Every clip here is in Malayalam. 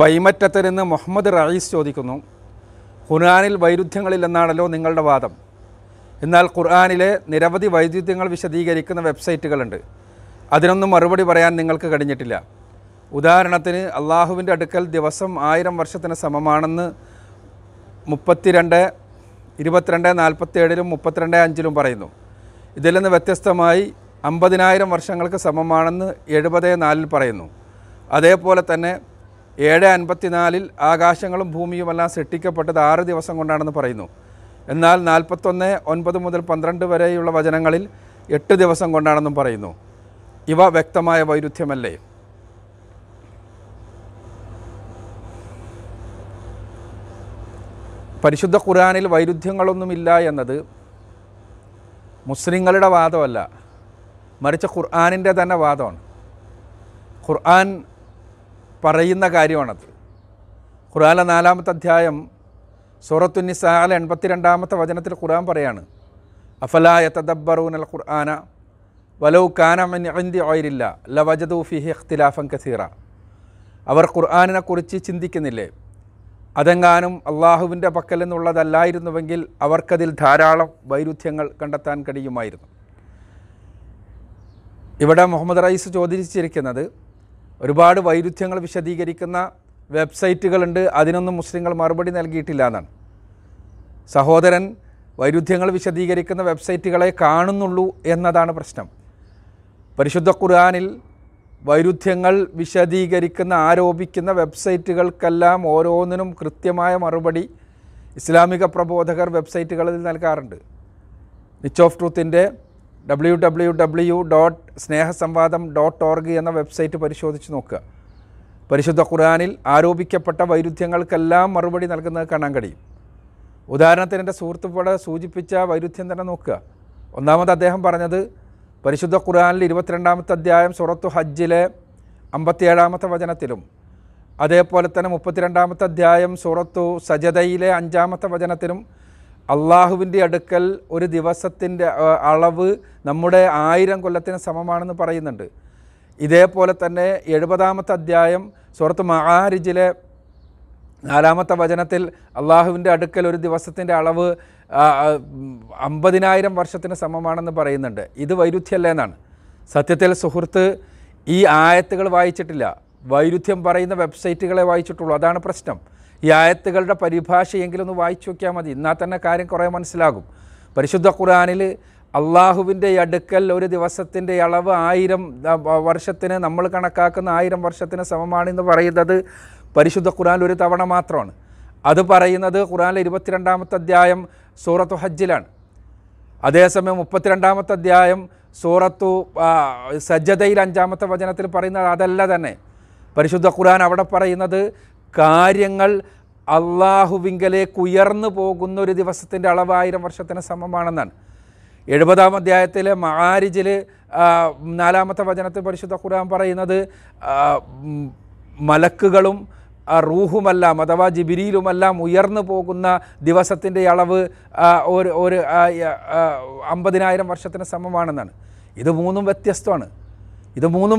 പൈമറ്റത്തിൽ നിന്ന് മുഹമ്മദ് റയീസ് ചോദിക്കുന്നു, ഖുർആനിൽ വൈരുദ്ധ്യങ്ങളില്ലെന്നാണല്ലോ നിങ്ങളുടെ വാദം. എന്നാൽ ഖുർആനിലെ നിരവധി വൈരുദ്ധ്യങ്ങൾ വിശദീകരിക്കുന്ന വെബ്സൈറ്റുകളുണ്ട്, അതിനൊന്നും മറുപടി പറയാൻ നിങ്ങൾക്ക് കഴിഞ്ഞിട്ടില്ല. ഉദാഹരണത്തിന്, അള്ളാഹുവിൻ്റെ അടുക്കൽ ദിവസം 1000 വർഷത്തിന് സമമാണെന്ന് 32:42, 32:5 പറയുന്നു. ഇതിൽ നിന്ന് വ്യത്യസ്തമായി 50,000 വർഷങ്ങൾക്ക് സമമാണെന്ന് 70:4 പറയുന്നു. അതേപോലെ തന്നെ 7:54 ആകാശങ്ങളും ഭൂമിയുമെല്ലാം സൃഷ്ടിക്കപ്പെട്ടത് 6 ദിവസം കൊണ്ടാണെന്ന് പറയുന്നു. എന്നാൽ 41:9 മുതൽ 12 വരെയുള്ള വചനങ്ങളിൽ 8 ദിവസം കൊണ്ടാണെന്നും പറയുന്നു. ഇവ വ്യക്തമായ വൈരുദ്ധ്യമല്ലേ? പരിശുദ്ധ ഖുർആനിൽ വൈരുദ്ധ്യങ്ങളൊന്നുമില്ല എന്നത് മുസ്ലിങ്ങളുടെ വാദമല്ല, മറിച്ച് ഖുർആനിൻ്റെ തന്നെ വാദമാണ്. ഖുർആൻ പറയുന്ന കാര്യമാണത്. ഖുർആനിലെ 4-ാമത്തെ അധ്യായം സൂറത്തുന്നിസായിലെ 82-ാമത്തെ വചനത്തിൽ ഖുർആൻ പറയാണ്, അഫലാ യതദബ്ബറൂനൽ ഖുർആന വലൗ കാന മിൻ ഇൻദി ഗൈരില്ല ലവജദൂ ഫീഹി ഇഖ്തിലാഫൻ കസീറ. അവർ ഖുർആനിനെക്കുറിച്ച് ചിന്തിക്കുന്നില്ലേ? അതെങ്ങാനും അള്ളാഹുവിൻ്റെ പക്കൽ നിന്നുള്ളതല്ലായിരുന്നുവെങ്കിൽ അവർക്കതിൽ ധാരാളം വൈരുദ്ധ്യങ്ങൾ കണ്ടെത്താൻ കഴിയുമായിരുന്നു. ഇവിടെ മുഹമ്മദ് റയീസ് ചോദിച്ചിരിക്കുന്നത്, ഒരുപാട് വൈരുദ്ധ്യങ്ങൾ വിശദീകരിക്കുന്ന വെബ്സൈറ്റുകളുണ്ട്, അതിനൊന്നും മുസ്ലിങ്ങൾ മറുപടി നൽകിയിട്ടില്ല എന്നാണ്. സഹോദരൻ, വൈരുദ്ധ്യങ്ങൾ വിശദീകരിക്കുന്ന വെബ്സൈറ്റുകളെ കാണുന്നുള്ളൂ എന്നതാണ് പ്രശ്നം. പരിശുദ്ധ ഖുർആനിൽ വൈരുദ്ധ്യങ്ങൾ വിശദീകരിക്കുന്ന ആരോപിക്കുന്ന വെബ്സൈറ്റുകൾക്കെല്ലാം ഓരോന്നിനും കൃത്യമായ മറുപടി ഇസ്ലാമിക പ്രബോധകർ വെബ്സൈറ്റുകളിൽ നൽകാറുണ്ട്. നിച്ച് ഓഫ് ട്രൂത്തിൻ്റെ www.snehasamvadam.org എന്ന വെബ്സൈറ്റ് പരിശോധിച്ച് നോക്കുക. പരിശുദ്ധ ഖുർആനിൽ ആരോപിക്കപ്പെട്ട വൈരുദ്ധ്യങ്ങൾക്കെല്ലാം മറുപടി നൽകുന്നത് കാണാൻ കഴിയും. ഉദാഹരണത്തിന്, എൻ്റെ സുഹൃത്തുക്കളെ സൂചിപ്പിച്ച വൈരുദ്ധ്യം തന്നെ നോക്കുക. ഒന്നാമത്, അദ്ദേഹം പറഞ്ഞത് പരിശുദ്ധ ഖുർആനിൽ 22-ാമത്തെ അധ്യായം സൂറത്തു ഹജ്ജിലെ 57-ാമത്തെ വചനത്തിലും അതേപോലെ തന്നെ 32-ാമത്തെ അധ്യായം സൂറത്തു സജദയിലെ 5-ാമത്തെ വചനത്തിലും അള്ളാഹുവിൻ്റെ അടുക്കൽ ഒരു ദിവസത്തിൻ്റെ അളവ് നമ്മുടെ 1000 കൊല്ലത്തിന് സമമാണെന്ന് പറയുന്നുണ്ട്. ഇതേപോലെ തന്നെ 70-ാമത്തെ അധ്യായം സൂറത്തു മഹാരിജിലെ 4-ാമത്തെ വചനത്തിൽ അള്ളാഹുവിൻ്റെ അടുക്കൽ ഒരു ദിവസത്തിൻ്റെ അളവ് 50,000 വർഷത്തിന് സമമാണെന്ന് പറയുന്നുണ്ട്. ഇത് വൈരുദ്ധ്യമല്ലേ എന്നാണ്. സത്യത്തിൽ സുഹൃത്ത്, ഈ ആയത്തുകൾ വായിച്ചിട്ടില്ല, വൈരുദ്ധ്യം പറയുന്ന വെബ്സൈറ്റുകളെ വായിച്ചിട്ടുള്ളൂ. അതാണ് പ്രശ്നം. ഈ ആയത്തുകളുടെ പരിഭാഷയെങ്കിലും ഒന്ന് വായിച്ചു നോക്കിയാൽ മതി, എന്നാൽ തന്നെ കാര്യം കുറേ മനസ്സിലാകും. പരിശുദ്ധ ഖുർആനിൽ അള്ളാഹുവിൻ്റെ അടുക്കൽ ഒരു ദിവസത്തിൻ്റെ അളവ് 1000 വർഷത്തിന്, നമ്മൾ കണക്കാക്കുന്ന 1000 വർഷത്തിന് സമമാണെന്ന് പറയുന്നത് പരിശുദ്ധ ഖുർആനിൽ ഒരു തവണ മാത്രമാണ്. അത് പറയുന്നത് ഖുർആനിലെ 22-ാമത്തെ അധ്യായം സൂറത്തു ഹജ്ജിലാണ്. അതേസമയം 32-ാമത്തെ അധ്യായം സൂറത്തു സജ്ജതയിൽ 5-ാമത്തെ വചനത്തിൽ പറയുന്നത് അതല്ല തന്നെ. പരിശുദ്ധ ഖുർആൻ അവിടെ പറയുന്നത് കാര്യങ്ങൾ അള്ളാഹുവിങ്കലേക്ക് ഉയർന്നു പോകുന്ന ഒരു ദിവസത്തിൻ്റെ അളവ് 1000 വർഷത്തിന് സമമാണെന്നാണ്. 70-ാമത്തെ അധ്യായത്തിലെ മഹാരിജിൽ 4-ാമത്തെ വചനത്തിൽ പരിശുദ്ധ ഖുർആൻ പറയുന്നത് മലക്കുകളും റൂഹുമെല്ലാം അഥവാ ജിബിരിയിലുമെല്ലാം ഉയർന്നു പോകുന്ന ദിവസത്തിൻ്റെ അളവ് ഒരു 50,000 വർഷത്തിന് സമമാണെന്നാണ്. ഇത് മൂന്നും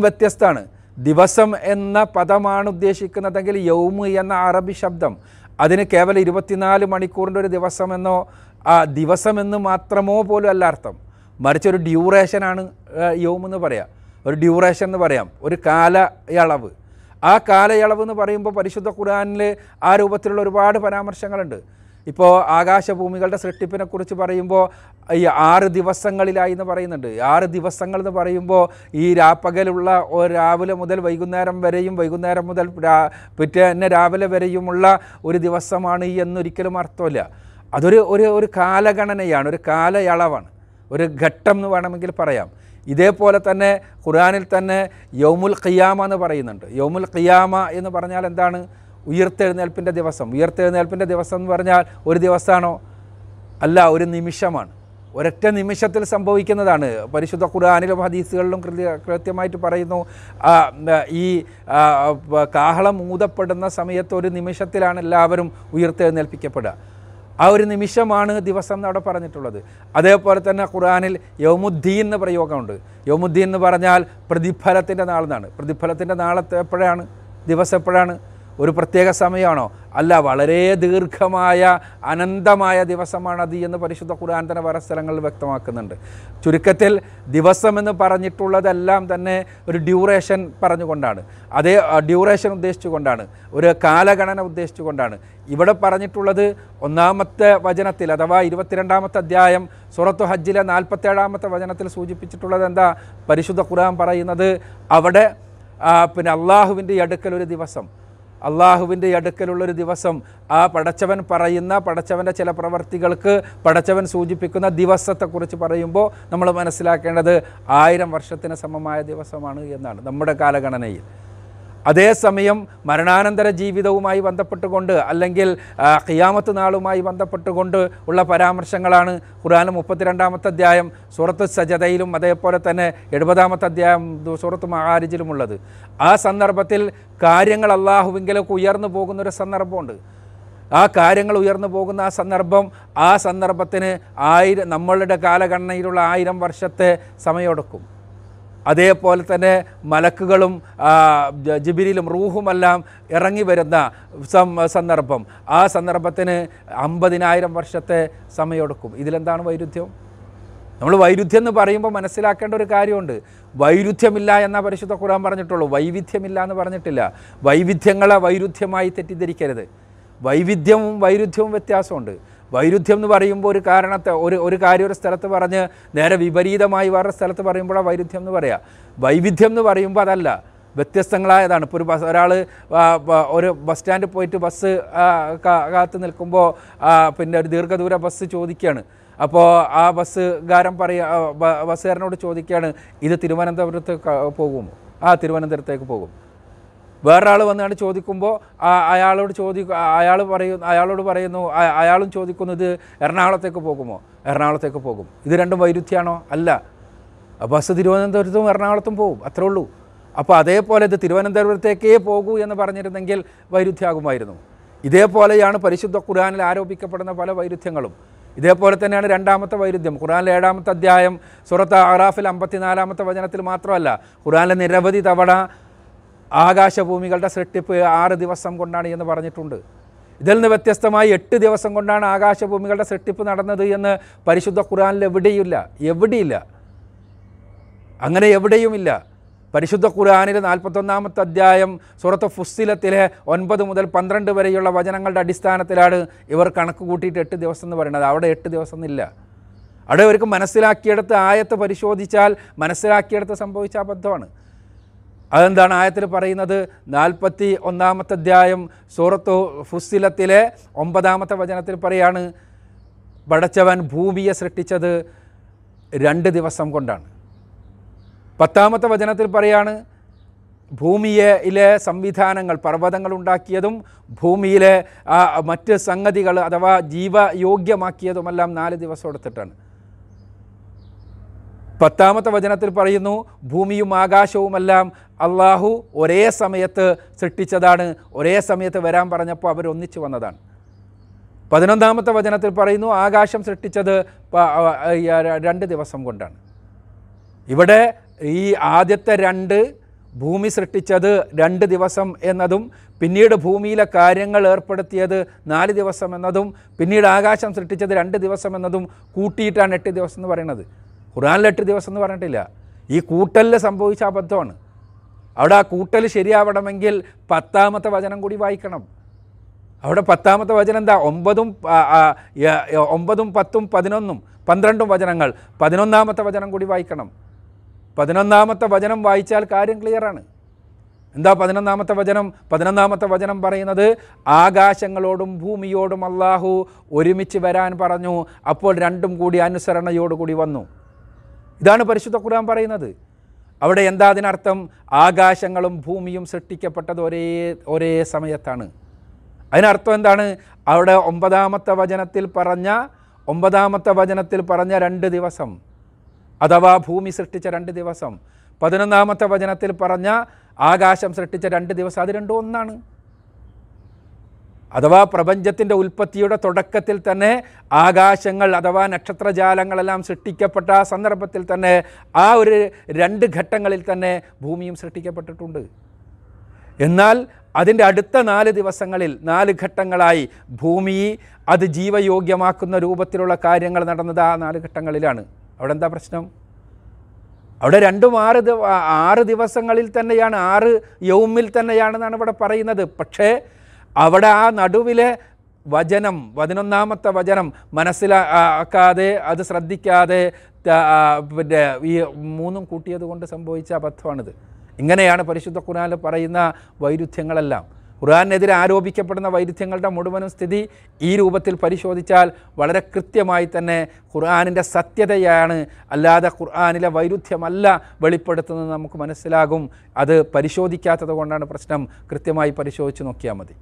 വ്യത്യസ്തമാണ്. ദിവസം എന്ന പദമാണ് ഉദ്ദേശിക്കുന്നതെങ്കിൽ യൗമ് എന്ന അറബി ശബ്ദം അതിന് കേവലം 24 മണിക്കൂറിൻ്റെ ഒരു ദിവസമെന്നോ ദിവസമെന്ന് മാത്രമോ പോലും അല്ല അർത്ഥം, മറിച്ച് ഒരു ഡ്യൂറേഷനാണ് യൗമ് എന്ന് പറയാം, ഒരു ഡ്യൂറേഷൻ എന്ന് പറയാം, ഒരു കാലയളവ്. ആ കാലയളവ് എന്ന് പറയുമ്പോൾ പരിശുദ്ധ ഖുർആനിൽ ആ രൂപത്തിലുള്ള ഒരുപാട് പരാമർശങ്ങളുണ്ട്. ഇപ്പോൾ ആകാശഭൂമികളുടെ സൃഷ്ടിപ്പിനെക്കുറിച്ച് പറയുമ്പോൾ ഈ 6 ദിവസങ്ങളിലായി എന്ന് പറയുന്നുണ്ട്. 6 ദിവസങ്ങൾ എന്ന് പറയുമ്പോൾ ഈ പകലുള്ള രാവിലെ മുതൽ വൈകുന്നേരം വരെയും വൈകുന്നേരം മുതൽ പിറ്റേന്നെ രാവിലെ വരെയുമുള്ള ഒരു ദിവസമാണ് എന്നൊരിക്കലും അർത്ഥമില്ല. അതൊരു ഒരു കാലഗണനയാണ്, ഒരു കാലയളവാണ്, ഒരു ഘട്ടം എന്ന് വേണമെങ്കിൽ പറയാം. ഇതേപോലെ തന്നെ ഖുർആനിൽ തന്നെ യൗമുൽ ഖിയാമ എന്ന് പറയുന്നുണ്ട്. യൗമുൽ ഖിയാമ എന്ന് പറഞ്ഞാൽ എന്താണ്? ഉയർത്തെഴുന്നേൽപ്പിൻ്റെ ദിവസം. ഉയർത്തെഴുന്നേൽപ്പിൻ്റെ ദിവസം എന്ന് പറഞ്ഞാൽ ഒരു ദിവസമാണോ? അല്ല, ഒരു നിമിഷമാണ്. ഒരൊറ്റ നിമിഷത്തിൽ സംഭവിക്കുന്നതാണ്. പരിശുദ്ധ ഖുർആനിലും ഹദീസുകളിലും കൃത്യമായിട്ട് പറയുന്നു, ഈ കാഹളം ഊതപ്പെടുന്ന സമയത്ത് ഒരു നിമിഷത്തിലാണ് എല്ലാവരും ഉയർത്തെഴുന്നേൽപ്പിക്കപ്പെടുക. ആ ഒരു നിമിഷമാണ് ദിവസം എന്ന് അവിടെ പറഞ്ഞിട്ടുള്ളത്. അതേപോലെ തന്നെ ഖുർആനിൽ യൗമുദ്ദീൻ എന്ന പ്രയോഗമുണ്ട്. യൗമുദ്ദീൻ എന്ന് പറഞ്ഞാൽ പ്രതിഫലത്തിൻ്റെ നാളെന്നാണ്. പ്രതിഫലത്തിൻ്റെ നാളെപ്പോഴാണ്? ദിവസം എപ്പോഴാണ്? ഒരു പ്രത്യേക സമയമാണോ? അല്ല, വളരെ ദീർഘമായ അനന്തമായ ദിവസമാണത് എന്ന് പരിശുദ്ധ ഖുർആൻ തന്നെ പല സ്ഥലങ്ങളിൽ വ്യക്തമാക്കുന്നുണ്ട്. ചുരുക്കത്തിൽ ദിവസമെന്ന് പറഞ്ഞിട്ടുള്ളതെല്ലാം തന്നെ ഒരു ഡ്യൂറേഷൻ പറഞ്ഞുകൊണ്ടാണ്, അതേ ഡ്യൂറേഷൻ ഉദ്ദേശിച്ചുകൊണ്ടാണ്, ഒരു കാലഗണന ഉദ്ദേശിച്ചുകൊണ്ടാണ്. ഇവിടെ പറഞ്ഞിട്ടുള്ളത് ഒന്നാമത്തെ വചനത്തിൽ അഥവാ 22-ാമത്തെ അധ്യായം സൂറത്തു ഹജ്ജിലെ 47-ാമത്തെ വചനത്തിൽ സൂചിപ്പിച്ചിട്ടുള്ളത് എന്താ? പരിശുദ്ധ ഖുർആൻ പറയുന്നത് അവിടെ പിന്നെ അള്ളാഹുവിൻ്റെ അടുക്കൽ ഒരു ദിവസം, അള്ളാഹുവിൻ്റെ അടുക്കലുള്ളൊരു ദിവസം, ആ പടച്ചവൻ പറയുന്ന പടച്ചവൻ്റെ ചില പ്രവർത്തികൾക്ക് പടച്ചവൻ സൂചിപ്പിക്കുന്ന ദിവസത്തെക്കുറിച്ച് പറയുമ്പോൾ നമ്മൾ മനസ്സിലാക്കേണ്ടത് 1000 വർഷത്തിന് സമമായ ദിവസമാണ് എന്നാണ് നമ്മുടെ കാലഗണനയിൽ. അതേസമയം മരണാനന്തര ജീവിതവുമായി ബന്ധപ്പെട്ടുകൊണ്ട് അല്ലെങ്കിൽ ഖിയാമത്ത് നാളുമായി ബന്ധപ്പെട്ടുകൊണ്ട് ഉള്ള പരാമർശങ്ങളാണ് ഖുർആനിലെ 32-ാമത്തെ അധ്യായം സൂറത്ത് സജദയിലും അതേപോലെ തന്നെ 70-ാമത്തെ അധ്യായം സൂറത്ത് മഹാരിജിലുമുള്ളത്. ആ സന്ദർഭത്തിൽ കാര്യങ്ങൾ അള്ളാഹുവിങ്കിലേക്ക് ഉയർന്നു പോകുന്നൊരു സന്ദർഭമുണ്ട്. ആ കാര്യങ്ങൾ ഉയർന്നു പോകുന്ന ആ സന്ദർഭം, ആ സന്ദർഭത്തിന് നമ്മളുടെ കാലഗണനയിലുള്ള 1000 വർഷത്തെ സമയമെടുക്കും. അതേപോലെ തന്നെ മലക്കുകളും ജിബിരിലും റൂഹുമെല്ലാം ഇറങ്ങി വരുന്ന സന്ദർഭം, ആ സന്ദർഭത്തിന് 50000 വർഷത്തെ സമയമെടുക്കും. ഇതിലെന്താണ് വൈരുദ്ധ്യം? നമ്മൾ വൈരുദ്ധ്യം എന്ന് പറയുമ്പോൾ മനസ്സിലാക്കേണ്ട ഒരു കാര്യമുണ്ട്. വൈരുദ്ധ്യമില്ല എന്ന പരിശുദ്ധ ഖുർആൻ പറഞ്ഞിട്ടുള്ളൂ, വൈവിധ്യമില്ല എന്ന് പറഞ്ഞിട്ടില്ല. വൈവിധ്യങ്ങളെ വൈരുദ്ധ്യമായി തെറ്റിദ്ധരിക്കരുത്. വൈവിധ്യവും വൈരുദ്ധ്യവും വ്യത്യാസമുണ്ട്. വൈരുദ്ധ്യം എന്ന് പറയുമ്പോൾ ഒരു കാരണത്തെ ഒരു കാര്യം ഒരു സ്ഥലത്ത് പറഞ്ഞ് നേരെ വിപരീതമായി വേറെ സ്ഥലത്ത് പറയുമ്പോഴാണ് വൈരുദ്ധ്യം എന്ന് പറയാം. വൈവിധ്യം എന്ന് പറയുമ്പോൾ അതല്ല, വ്യത്യസ്തങ്ങളായതാണ്. ഇപ്പോൾ ഒരു ബസ് സ്റ്റാൻഡിൽ പോയിട്ട് ബസ് കാത്ത് നിൽക്കുമ്പോൾ പിന്നെ ഒരു ദീർഘദൂര ബസ് ചോദിക്കുകയാണ്. അപ്പോൾ ആ ബസ്സുകാരൻ ബസ്സുകാരനോട് ചോദിക്കുകയാണ്, ഇത് തിരുവനന്തപുരത്തേക്ക് പോകുമോ? തിരുവനന്തപുരത്തേക്ക് പോകും. വേറൊരാൾ വന്നാണ് ചോദിക്കുമ്പോൾ അയാളോട് പറയുന്നു, അയാളും ചോദിക്കുന്നു, ഇത് എറണാകുളത്തേക്ക് പോകുമോ? എറണാകുളത്തേക്ക് പോകും. ഇത് രണ്ടും വൈരുദ്ധ്യമാണോ? അല്ല. ബസ് തിരുവനന്തപുരത്തും എറണാകുളത്തും പോകും, അത്രേ ഉള്ളൂ. അപ്പോൾ അതേപോലെ ഇത് തിരുവനന്തപുരത്തേക്കേ പോകൂ എന്ന് പറഞ്ഞിരുന്നെങ്കിൽ വൈരുദ്ധ്യമാകുമായിരുന്നു. ഇതേപോലെയാണ് പരിശുദ്ധ ഖുർആനിൽ ആരോപിക്കപ്പെടുന്ന പല വൈരുദ്ധ്യങ്ങളും. ഇതേപോലെ തന്നെയാണ് രണ്ടാമത്തെ വൈരുദ്ധ്യം. ഖുർആനിലെ 7-ാമത്തെ അധ്യായം സൂറത്ത് അറാഫിൽ 54-ാമത്തെ വചനത്തിൽ മാത്രമല്ല, ഖുർആനിലെ നിരവധി തവണ ആകാശഭൂമികളുടെ സൃഷ്ടിപ്പ് 6 ദിവസം കൊണ്ടാണ് എന്ന് പറഞ്ഞിട്ടുണ്ട്. ഇതിൽ നിന്ന് വ്യത്യസ്തമായി 8 ദിവസം കൊണ്ടാണ് ആകാശഭൂമികളുടെ സൃഷ്ടിപ്പ് നടന്നത് എന്ന് പരിശുദ്ധ ഖുർആനിൽ എവിടെയില്ല. അങ്ങനെ എവിടെയുമില്ല. പരിശുദ്ധ ഖുർആനിലെ 41-ാമത്തെ അധ്യായം സൂറത്ത് ഫുസ്സിലത്തിലെ 9 മുതൽ 12 വരെയുള്ള വചനങ്ങളുടെ അടിസ്ഥാനത്തിലാണ് ഇവർ കണക്ക് കൂട്ടിയിട്ട് 8 ദിവസം എന്ന് പറയുന്നത്. അവിടെ 8 ദിവസം എന്നില്ല. അവിടെ ഇവർക്ക് മനസ്സിലാക്കിയെടുത്ത് ആയത്ത് പരിശോധിച്ചാൽ മനസ്സിലാക്കിയെടുത്ത് സംഭവിച്ച അബദ്ധമാണ്. അതെന്താണ് ആയത്തിൽ പറയുന്നത്? 41-ാമത്തെ അധ്യായം സൂറത്ത് ഫുസ്സിലത്തിലെ 9-ാമത്തെ വചനത്തിൽ പറയാണ്, പടച്ചവൻ ഭൂമിയെ സൃഷ്ടിച്ചത് 2 ദിവസം കൊണ്ടാണ്. 10-ാമത്തെ വചനത്തിൽ പറയാണ്, ഭൂമിയിലെ സംവിധാനങ്ങൾ പർവ്വതങ്ങൾ ഉണ്ടാക്കിയതും ഭൂമിയിലെ മറ്റ് സംഗതികൾ അഥവാ ജീവയോഗ്യമാക്കിയതുമെല്ലാം 4 ദിവസം എടുത്തിട്ടാണ്. 10-ാമത്തെ വചനത്തിൽ പറയുന്നു, ഭൂമിയും ആകാശവുമെല്ലാം അള്ളാഹു ഒരേ സമയത്ത് സൃഷ്ടിച്ചതാണ്, ഒരേ സമയത്ത് വരാൻ പറഞ്ഞപ്പോൾ അവരൊന്നിച്ചു വന്നതാണ്. 11-ാമത്തെ വചനത്തിൽ പറയുന്നു, ആകാശം സൃഷ്ടിച്ചത് 2 ദിവസം കൊണ്ടാണ്. ഇവിടെ ഈ ആദ്യത്തെ 2 ഭൂമി സൃഷ്ടിച്ചത് 2 ദിവസം എന്നതും പിന്നീട് ഭൂമിയിലെ കാര്യങ്ങൾ ഏർപ്പെടുത്തിയത് 4 ദിവസം എന്നതും പിന്നീട് ആകാശം സൃഷ്ടിച്ചത് 2 ദിവസം എന്നതും കൂട്ടിയിട്ടാണ് 8 ദിവസം എന്ന് പറയുന്നത്. ഖുർആനിൽ 8 ദിവസം എന്ന് പറഞ്ഞിട്ടില്ല. ഈ കൂട്ടലിൽ സംഭവിച്ച അബദ്ധമാണ്. അവിടെ ആ കൂട്ടൽ ശരിയാവണമെങ്കിൽ 10-ാമത്തെ വചനം കൂടി വായിക്കണം. അവിടെ 10-ാമത്തെ വചനം എന്താ? 9, 10, 11, 12 വചനങ്ങൾ 11-ാമത്തെ വചനം കൂടി വായിക്കണം. 11-ാമത്തെ വചനം വായിച്ചാൽ കാര്യം ക്ലിയറാണ്. എന്താ 11-ാമത്തെ വചനം? 11-ാമത്തെ വചനം പറയുന്നത്, ആകാശങ്ങളോടും ഭൂമിയോടും അള്ളാഹു ഒരുമിച്ച് വരാൻ പറഞ്ഞു, അപ്പോൾ 2 കൂടി അനുസരണയോടുകൂടി വന്നു. ഇതാണ് പരിശുദ്ധ ഖുർആൻ പറയുന്നത്. അവിടെ എന്താ അതിനർത്ഥം? ആകാശങ്ങളും ഭൂമിയും സൃഷ്ടിക്കപ്പെട്ടത് ഒരേ സമയത്താണ്. അതിനർത്ഥം എന്താണ്? അവിടെ 9-ാമത്തെ വചനത്തിൽ പറഞ്ഞ 2 ദിവസം അഥവാ ഭൂമി സൃഷ്ടിച്ച 2 ദിവസം, 11-ാമത്തെ വചനത്തിൽ പറഞ്ഞ ആകാശം സൃഷ്ടിച്ച 2 ദിവസം, അത് രണ്ടും ഒന്നാണ്. അഥവാ പ്രപഞ്ചത്തിൻ്റെ ഉൽപ്പത്തിയുടെ തുടക്കത്തിൽ തന്നെ ആകാശങ്ങൾ അഥവാ നക്ഷത്രജാലങ്ങളെല്ലാം സൃഷ്ടിക്കപ്പെട്ട ആ സന്ദർഭത്തിൽ തന്നെ ആ ഒരു 2 ഘട്ടങ്ങളിൽ തന്നെ ഭൂമിയും സൃഷ്ടിക്കപ്പെട്ടിട്ടുണ്ട്. എന്നാൽ അതിൻ്റെ അടുത്ത 4 ദിവസങ്ങളിൽ 4 ഘട്ടങ്ങളായി ഭൂമി അത് ജീവയോഗ്യമാക്കുന്ന രൂപത്തിലുള്ള കാര്യങ്ങൾ നടന്നത് ആ 4 ഘട്ടങ്ങളിലാണ്. അവിടെ എന്താ പ്രശ്നം? അവിടെ 6 ദിവസങ്ങളിൽ തന്നെയാണ്, 6 യൗമിൽ തന്നെയാണെന്നാണ് ഇവിടെ പറയുന്നത്. പക്ഷേ അവിടെ ആ നടുവിലെ വചനം, 11-ാമത്തെ വചനം മനസ്സിലാക്കാതെ അത് ശ്രദ്ധിക്കാതെ പിന്നെ ഈ 3 കൂട്ടിയത് കൊണ്ട് സംഭവിച്ച അബദ്ധമാണിത്. ഇങ്ങനെയാണ് പരിശുദ്ധ ഖുർആനിൽ പറയുന്ന വൈരുദ്ധ്യങ്ങളെല്ലാം, ഖുർആനെതിരെ ആരോപിക്കപ്പെടുന്ന വൈരുദ്ധ്യങ്ങളുടെ മുഴുവനും സ്ഥിതി ഈ രൂപത്തിൽ പരിശോധിച്ചാൽ വളരെ കൃത്യമായി തന്നെ ഖുർആനിൻ്റെ സത്യതയാണ്, അല്ലാതെ ഖുർആനിലെ വൈരുദ്ധ്യമല്ല വെളിപ്പെടുത്തുന്നത് നമുക്ക് മനസ്സിലാകും. അത് പരിശോധിക്കാത്തത് കൊണ്ടാണ് പ്രശ്നം. കൃത്യമായി പരിശോധിച്ച് നോക്കിയാൽ മതി.